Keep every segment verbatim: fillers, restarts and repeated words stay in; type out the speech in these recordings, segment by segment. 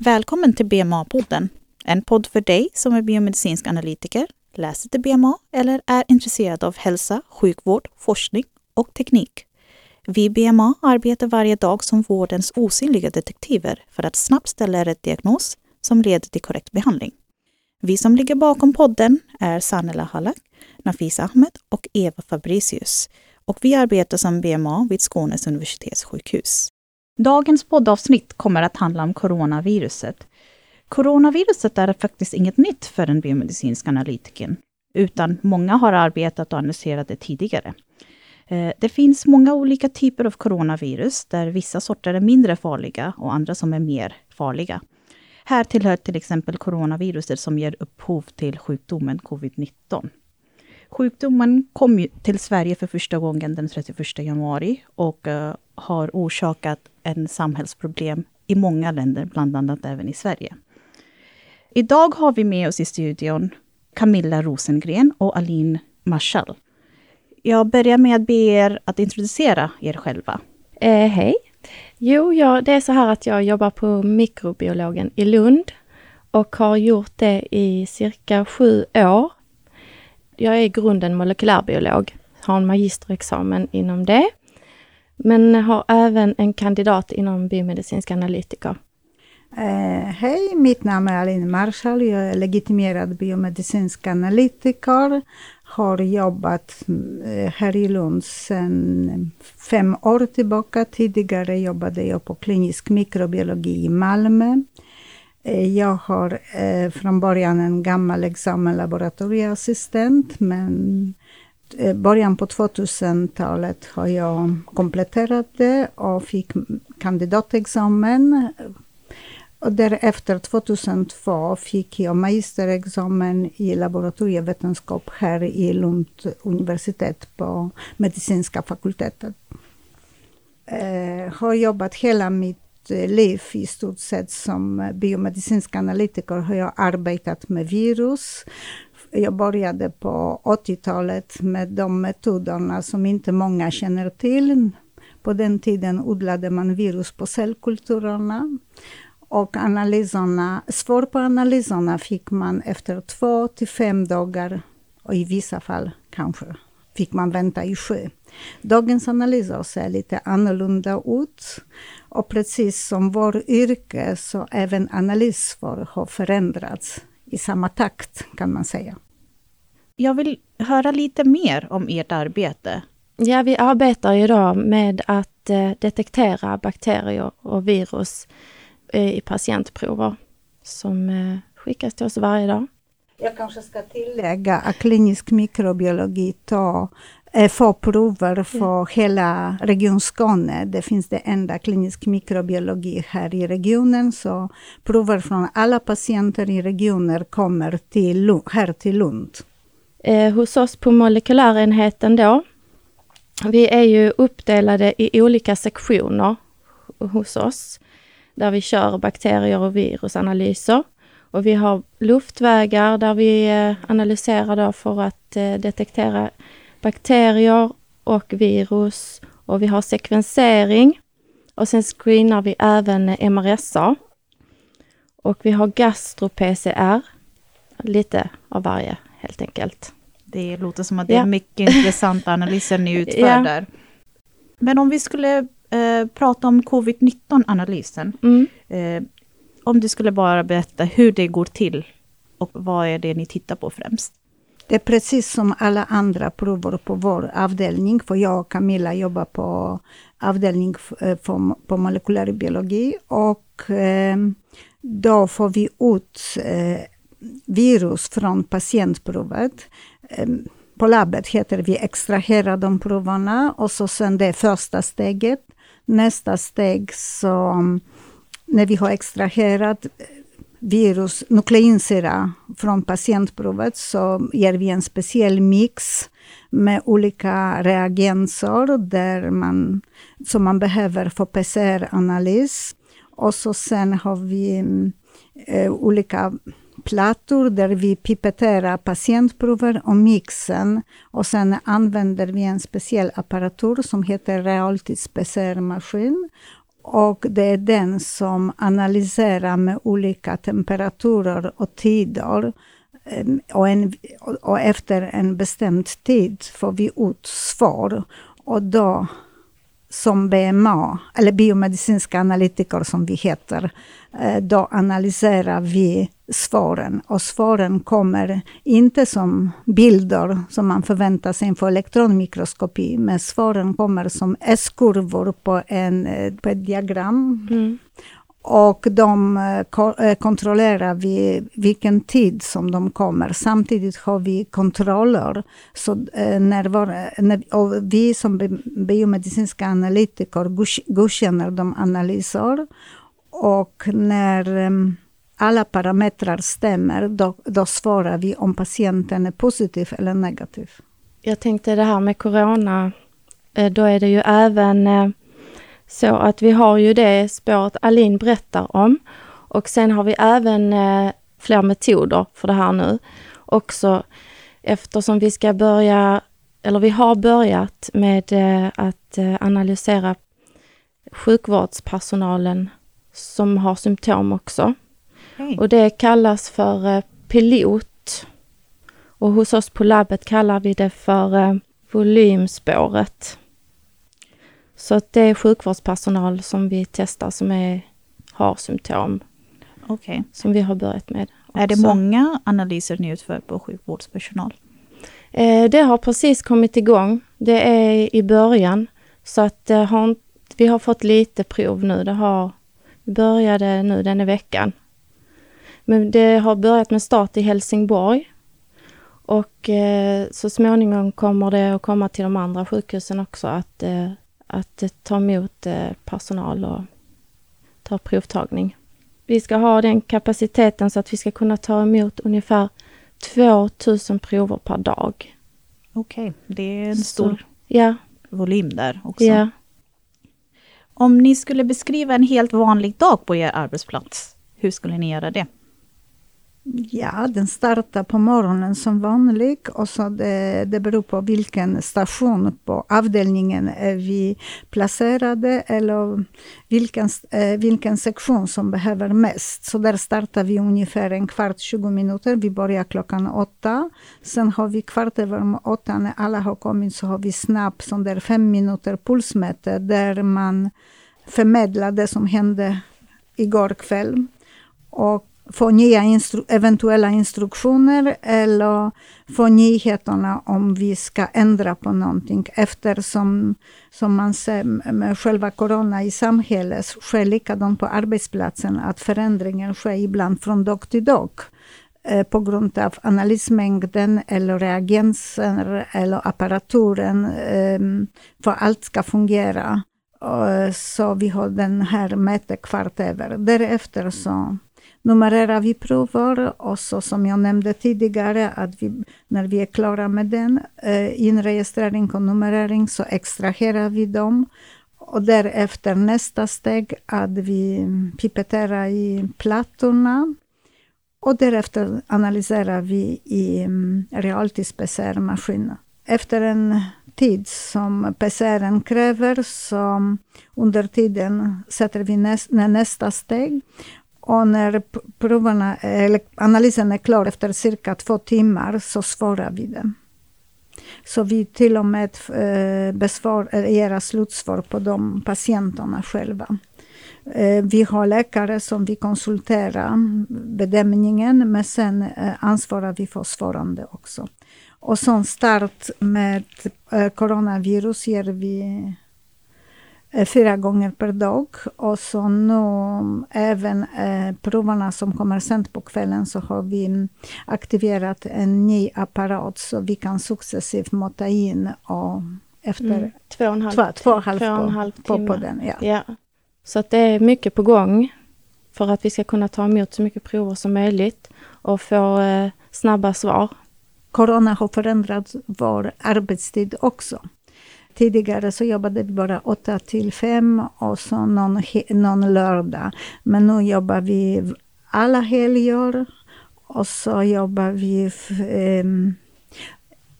Välkommen till B M A-podden, en podd för dig som är biomedicinsk analytiker, läser till B M A eller är intresserad av hälsa, sjukvård, forskning och teknik. Vi B M A arbetar varje dag som vårdens osynliga detektiver för att snabbt ställa rätt diagnos som leder till korrekt behandling. Vi som ligger bakom podden är Sanela Hallak, Nafis Ahmed och Eva Fabricius och vi arbetar som B M A vid Skånes universitetssjukhus. Dagens poddavsnitt kommer att handla om coronaviruset. Coronaviruset är faktiskt inget nytt för den biomedicinska analytiken, utan många har arbetat och analyserat det tidigare. Det finns många olika typer av coronavirus där vissa sorter är mindre farliga och andra som är mer farliga. Här tillhör till exempel coronaviruset som ger upphov till sjukdomen covid nitton. Sjukdomen kom ju till Sverige för första gången den trettioförsta januari och uh, har orsakat en samhällsproblem i många länder, bland annat även i Sverige. Idag har vi med oss i studion Camilla Rosengren och Aline Marshall. Jag börjar med att be er att introducera er själva. Eh, hej. Jo, jag, det är så här att jag jobbar på mikrobiologen i Lund och har gjort det i cirka sju år. Jag är i grunden molekylärbiolog, har en magisterexamen inom det, men har även en kandidat inom biomedicinska analytiker. Eh, hej, mitt namn är Aline Marshall, jag är legitimerad biomedicinsk analytiker, har jobbat här i Lund sedan fem år tillbaka. Tidigare jobbade jag på klinisk mikrobiologi i Malmö. Jag har eh, från början en gammal examen laboratorieassistent, men eh, början på tvåtusentalet har jag kompletterat det och fick kandidatexamen. Och därefter tvåtusentvå fick jag magisterexamen i laboratorievetenskap här i Lund universitet på medicinska fakulteten. Eh, har jobbat hela mitt liv i stort sett som biomedicinsk analytiker. Har jag arbetat med virus. Jag började på åttiotalet med de metoderna som inte många känner till. På den tiden odlade man virus på cellkulturerna och analyserna, svar på analyserna fick man efter två till fem dagar och i vissa fall kanske fick man vänta i sju. Dagens analyser ser lite annorlunda ut och precis som vår yrke så även analyssvar har förändrats i samma takt kan man säga. Jag vill höra lite mer om ert arbete. Ja, vi arbetar idag med att detektera bakterier och virus i patientprover som skickas till oss varje dag. Jag kanske ska tillägga att klinisk mikrobiologi tar få prover för hela region Skåne. Det finns det enda klinisk mikrobiologi här i regionen, så prover från alla patienter i regioner kommer till, här till Lund. Eh, hos oss på molekylärenheten då, vi är ju uppdelade i olika sektioner hos oss där vi kör bakterier och virusanalyser. Och vi har luftvägar där vi analyserar då för att detektera bakterier och virus. Och vi har sekvensering. Och sen screenar vi även M R S A. Och vi har gastro-P C R. Lite av varje helt enkelt. Det låter som att det är mycket intressanta analyser ni utför ja. där. Men om vi skulle eh, prata om covid nitton-analysen. Mm. Eh, Om du skulle bara berätta hur det går till och vad är det ni tittar på främst? Det är precis som alla andra prover på vår avdelning. För jag och Camilla jobbar på avdelning på molekylär biologi. Och då får vi ut virus från patientprovet. På labbet heter vi extrahera de proverna. Och så sen det första steget. Nästa steg som... När vi har extraherat virus, nukleinsyra från patientprovet så ger vi en speciell mix med olika reagenser där man, som man behöver för P C R-analys. Och så sen har vi eh, olika plattor där vi pipetterar patientprover och mixen. Och sen använder vi en speciell apparatur som heter realtids P C R-maskin. och det är den som analyserar med olika temperaturer och tider och, en, och efter en bestämd tid får vi ut svar, och då som B M A eller biomedicinska analytiker som vi heter, då analyserar vi svaren, och svaren kommer inte som bilder som man förväntar sig inför elektronmikroskopi, men svaren kommer som S-kurvor på, en, på ett diagram. Mm. Och de kontrollerar vi vilken tid som de kommer. Samtidigt har vi kontroller. Så när var, när, och vi som biomedicinska analytiker godkänner de analyser. Och när alla parametrar stämmer, då, då svarar vi om patienten är positiv eller negativ. Jag tänkte det här med corona, då är det ju även... Så att vi har ju det spåret Aline berättar om, och sen har vi även eh, fler metoder för det här nu också, eftersom vi ska börja, eller vi har börjat med eh, att analysera sjukvårdspersonalen som har symptom också. Mm. Och det kallas för eh, pilot, och hos oss på labbet kallar vi det för eh, volymspåret. Så att det är sjukvårdspersonal som vi testar som är, har symptom. Okay. Som vi har börjat med också. Är det många analyser ni utför på sjukvårdspersonal? Eh, det har precis kommit igång. Det är i början. Så att eh, har, vi har fått lite prov nu. Det har, började nu den här veckan. Men det har börjat med start i Helsingborg. Och eh, så småningom kommer det att komma till de andra sjukhusen också att... Eh, att ta emot personal och ta provtagning. Vi ska ha den kapaciteten så att vi ska kunna ta emot ungefär tvåtusen prover per dag. Okej, det är en stor så, ja. volym där också. Ja. Om ni skulle beskriva en helt vanlig dag på er arbetsplats, hur skulle ni göra det? Ja, den startar på morgonen som vanligt, och så det, det beror på vilken station på avdelningen är vi placerade eller vilken, vilken sektion som behöver mest. Så där startar vi ungefär en kvart, tjugo minuter. Vi börjar klockan åtta. Sen har vi kvart över åtta, när alla har kommit, så har vi snabbt som där fem minuter pulsmöte där man förmedlar det som hände igår kväll. Och få nya instru- eventuella instruktioner eller få nyheterna om vi ska ändra på någonting, eftersom som man ser med själva corona i samhället sker likadant på arbetsplatsen, att förändringen sker ibland från dag till dag eh, på grund av analysmängden eller reagenser eller apparaturen, eh, för allt ska fungera. Och, så vi har den här mätet kvart över. Därefter så nummererar vi prover, och så som jag nämnde tidigare att vi, när vi är klara med den eh, inregistrering och nummerering, så extraherar vi dem, och därefter nästa steg att vi pipetterar i plattorna, och därefter analyserar vi i um, realtids-P C R-maskinen. Efter en tid som P C R:n kräver, så under tiden sätter vi nä- nästa steg. Och när proverna, eller analysen är klar efter cirka två timmar, så svarar vi det. Så vi till och med besvarar era slutsvar på de patienterna själva. Vi har läkare som vi konsulterar bedömningen, men sen ansvarar vi för svarande också. Och som start med coronavirus ger vi fyra gånger per dag, och så nu även eh, proverna som kommer sent på kvällen, så har vi aktiverat en ny apparat så vi kan successivt måta in, och efter mm, två och en halv, två, två och halv, två och en halv på, timme på, på den. Ja. Ja. Så att det är mycket på gång för att vi ska kunna ta emot så mycket prover som möjligt och få eh, snabba svar. Corona har förändrat vår arbetstid också. Tidigare så jobbade vi bara åtta till fem och så någon, någon lördag. Men nu jobbar vi alla helger, och så jobbar vi f-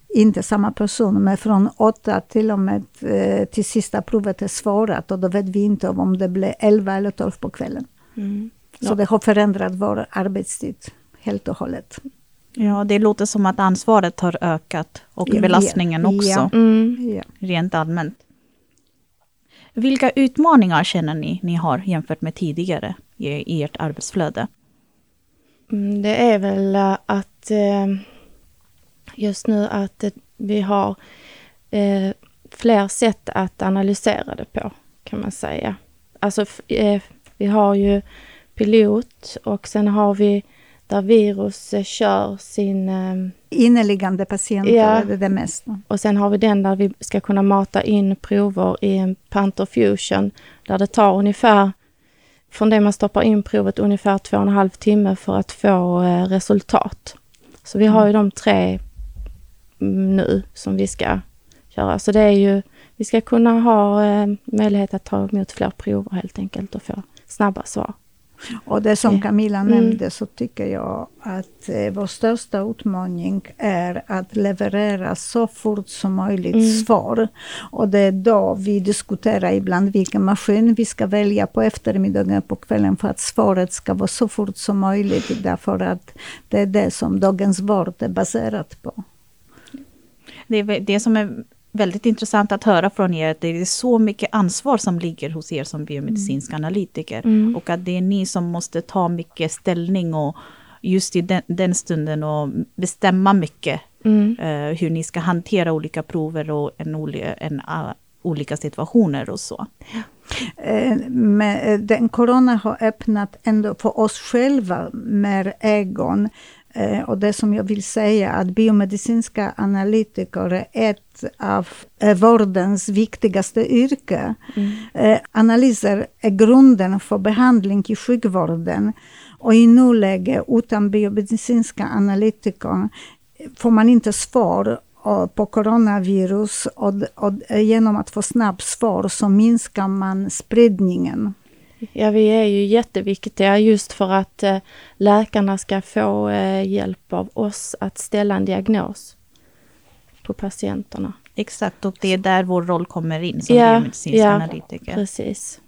inte samma person, men från åtta till och med till sista provet är svarat, och då vet vi inte om det blev elva eller tolv på kvällen. Mm. Ja. Så det har förändrat vår arbetstid helt och hållet. Ja, det låter som att ansvaret har ökat och ja, belastningen ja, också, ja. Mm. Ja. Rent allmänt. Vilka utmaningar känner ni ni har jämfört med tidigare i ert arbetsflöde? Det är väl att just nu att vi har fler sätt att analysera det på, kan man säga. Alltså vi har ju pilot, och sen har vi där virus kör sin inneliggande patienter, ja, det är det mesta. Och sen har vi den där vi ska kunna mata in prover i en Panther Fusion, där det tar ungefär från det man stoppar in provet ungefär två och en halv timme för att få eh, resultat. Så vi har ju de tre nu som vi ska göra. Så det är ju, vi ska kunna ha eh, möjlighet att ta emot fler prover helt enkelt och få snabba svar. Och det som Camilla mm. nämnde, så tycker jag att eh, vår största utmaning är att leverera så fort som möjligt mm. svar. Och det är då vi diskuterar ibland vilken maskin vi ska välja på eftermiddagen på kvällen för att svaret ska vara så fort som möjligt, därför att det är det som dagens vård är baserat på. Det är det som är väldigt intressant att höra från er, att det är så mycket ansvar som ligger hos er som biomedicinska mm. analytiker mm. och att det är ni som måste ta mycket ställning och just i den, den stunden och bestämma mycket mm. eh, hur ni ska hantera olika prover och en, en, a, olika situationer och så. Ja. Men den corona har öppnat ändå för oss själva mer ögon. Och det som jag vill säga är att biomedicinska analytiker är ett av vårdens viktigaste yrke. Mm. Analyser är grunden för behandling i sjukvården. Och i nuläget utan biomedicinska analytiker får man inte svar på coronavirus. Och, och genom att få snabbt svar så minskar man spridningen. Ja, vi är ju jätteviktiga just för att eh, läkarna ska få eh, hjälp av oss att ställa en diagnos på patienterna. Exakt, och det är där vår roll kommer in som ja, biomedicinsk ja, analytiker. Ja, precis.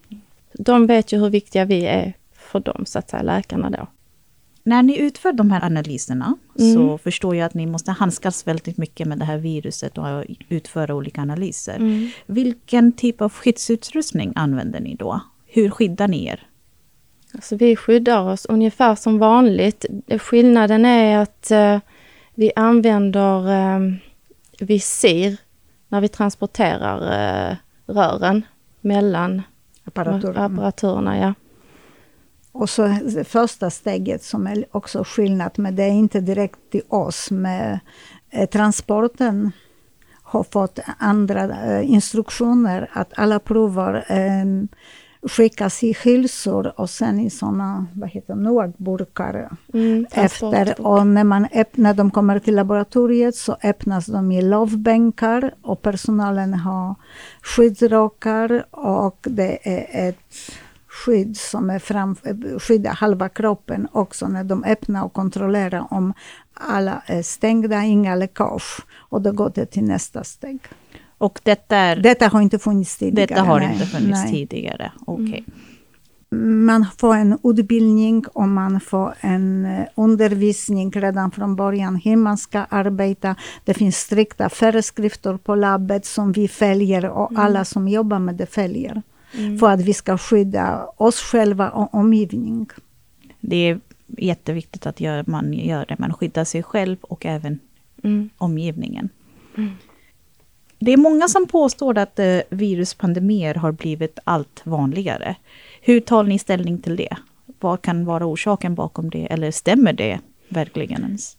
De vet ju hur viktiga vi är för dem, så att säga, läkarna då. När ni utför de här analyserna mm. så förstår jag att ni måste handskas väldigt mycket med det här viruset och utföra olika analyser. Mm. Vilken typ av skyddsutrustning använder ni då? Hur skyddar ni er? Alltså vi skyddar oss ungefär som vanligt. Skillnaden är att eh, vi använder eh, visir när vi transporterar eh, rören mellan apparaturerna. apparaturerna ja. Och så det första steget som är också skillnad, men det är inte direkt till oss, med eh, transporten har fått andra eh, instruktioner att alla provar eh, skickas i hylsor och sen i sådana, vad heter det, noagburkar mm, efter, och när, man öppnar, när de kommer till laboratoriet så öppnas de i L A F-bänkar och personalen har skyddsrockar, och det är ett skydd som är fram, skyddar halva kroppen också när de öppnar och kontrollerar om alla är stängda, inga läckage, och då går det till nästa steg. Och detta, är, detta har inte funnits tidigare. Detta har nej, inte funnits nej. tidigare. Okay. Mm. Man får en utbildning och man får en undervisning redan från början hur man ska arbeta. Det finns strikta föreskrifter på labbet som vi följer, och mm. alla som jobbar med det följer. Mm. För att vi ska skydda oss själva och omgivning. Det är jätteviktigt att gör, man gör det. Man skyddar sig själv och även mm. omgivningen. Mm. Det är många som påstår att eh, viruspandemier har blivit allt vanligare. Hur tar ni ställning till det? Vad kan vara orsaken bakom det? Eller stämmer det verkligen ens?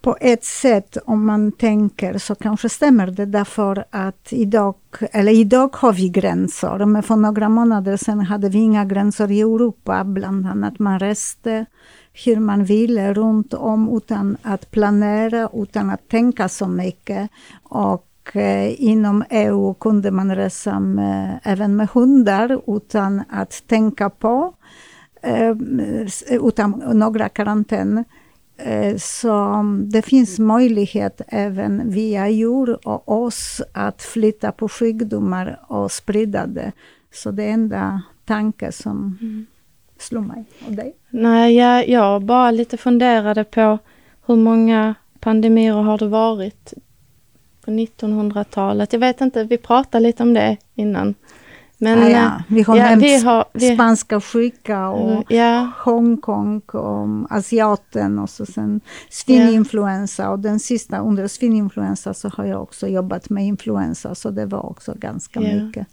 På ett sätt, om man tänker, så kanske stämmer det, därför att idag, eller idag har vi gränser. Men för några månader sedan hade vi inga gränser i Europa. Bland annat man reste hur man ville runt om utan att planera, utan att tänka så mycket. Och eh, inom E U kunde man resa med, även med hundar utan att tänka på, eh, utan några karantän. Så det finns möjlighet även via djur och oss att flytta på sjukdomar och sprida det. Så det är enda tanke som mm. slår mig. Och dig? Nej, jag, jag bara lite funderade på hur många pandemier har det varit på nittonhundratalet. Jag vet inte, vi pratade lite om det innan. Men, ah, ja. Vi har ja, nämnt vi har, vi... spanska sjuka och ja. Hongkong och asiaten och så sen svininfluensa. Ja. Och den sista under svininfluensa så har jag också jobbat med influensa, så det var också ganska ja. mycket.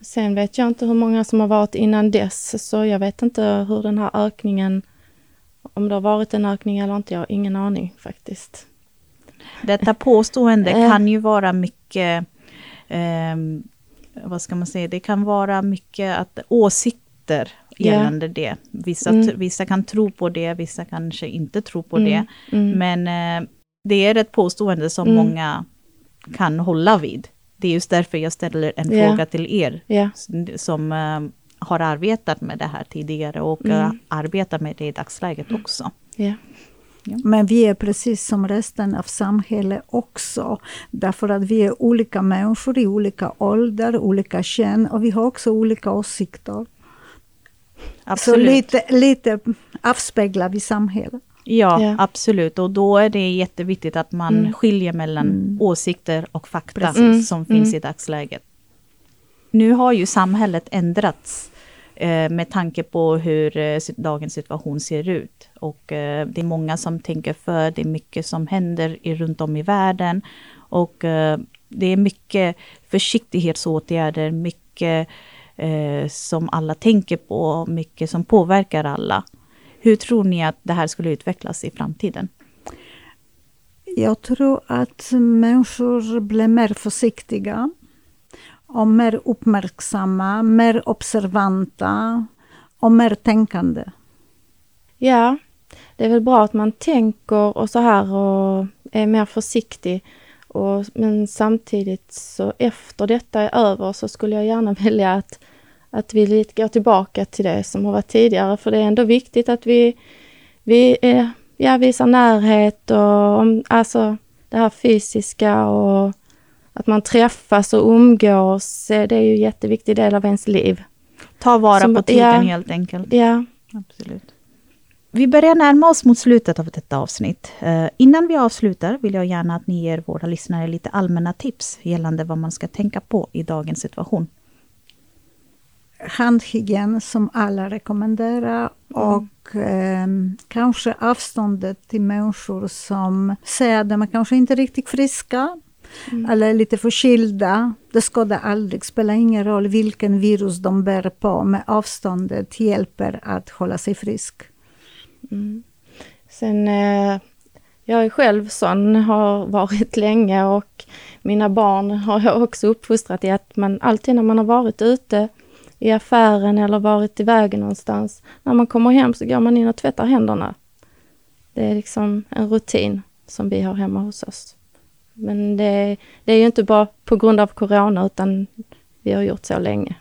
Sen vet jag inte hur många som har varit innan dess, så jag vet inte hur den här ökningen, om det har varit en ökning eller inte, jag har ingen aning faktiskt. Detta påstående kan ju vara mycket... Eh, vad ska man säga, det kan vara mycket att åsikter gällande yeah. det. Vissa, mm. vissa kan tro på det, vissa kanske inte tro på mm. det. Mm. Men eh, det är ett påstående som mm. många kan hålla vid. Det är just därför jag ställer en yeah. fråga till er yeah. som eh, har arbetat med det här tidigare och mm. uh, arbetar med det i dagsläget också. Yeah. Ja. Men vi är precis som resten av samhället också. Därför att vi är olika människor i olika ålder, olika kön. Och vi har också olika åsikter. Absolut. Så lite, lite avspeglar vi samhället. Ja, ja, absolut. Och då är det jätteviktigt att man mm. skiljer mellan mm. åsikter och fakta mm. som finns mm. i dagsläget. Nu har ju samhället ändrats med tanke på hur dagens situation ser ut. Och det är många som tänker för, det är mycket som händer runt om i världen. Och det är mycket försiktighetsåtgärder, mycket som alla tänker på, mycket som påverkar alla. Hur tror ni att det här skulle utvecklas i framtiden? Jag tror att människor blir mer försiktiga. Och mer uppmärksamma, mer observanta och mer tänkande. Ja, det är väl bra att man tänker och så här och är mer försiktig. Och, men samtidigt så efter detta är över så skulle jag gärna vilja att, att vi lite går tillbaka till det som har varit tidigare. För det är ändå viktigt att vi, vi är, ja, visar närhet och alltså det här fysiska och... Att man träffas och umgås, det är ju en jätteviktig del av ens liv. Ta vara Som, på tiden ja, helt enkelt. Ja, absolut. Vi börjar närma oss mot slutet av detta avsnitt. Eh, innan vi avslutar vill jag gärna att ni ger våra lyssnare lite allmänna tips gällande vad man ska tänka på i dagens situation. Handhygien som alla rekommenderar och eh, kanske avståndet till människor som säger att man kanske inte är riktigt friska. Mm. Eller lite förkylda. Det skadar aldrig. Spelar ingen roll vilken virus de bär på. Men avståndet hjälper att hålla sig frisk. Mm. Sen, eh, jag är själv sån, har varit länge och mina barn har jag också uppfostrat i att man alltid när man har varit ute i affären eller varit iväg någonstans. När man kommer hem så går man in och tvättar händerna. Det är liksom en rutin som vi har hemma hos oss. Men det, det är ju inte bara på grund av corona utan vi har gjort så länge.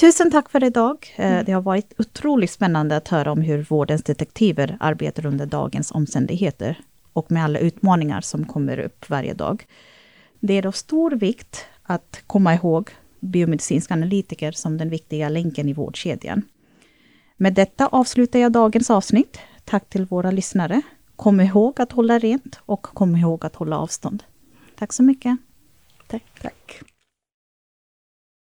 Tusen tack för idag. Mm. Det har varit otroligt spännande att höra om hur vårdens detektiver arbetar under dagens omständigheter och med alla utmaningar som kommer upp varje dag. Det är av stor vikt att komma ihåg biomedicinska analytiker som den viktiga länken i vårdkedjan. Med detta avslutar jag dagens avsnitt. Tack till våra lyssnare. Kom ihåg att hålla rent och kom ihåg att hålla avstånd. Tack så mycket. Tack. Tack.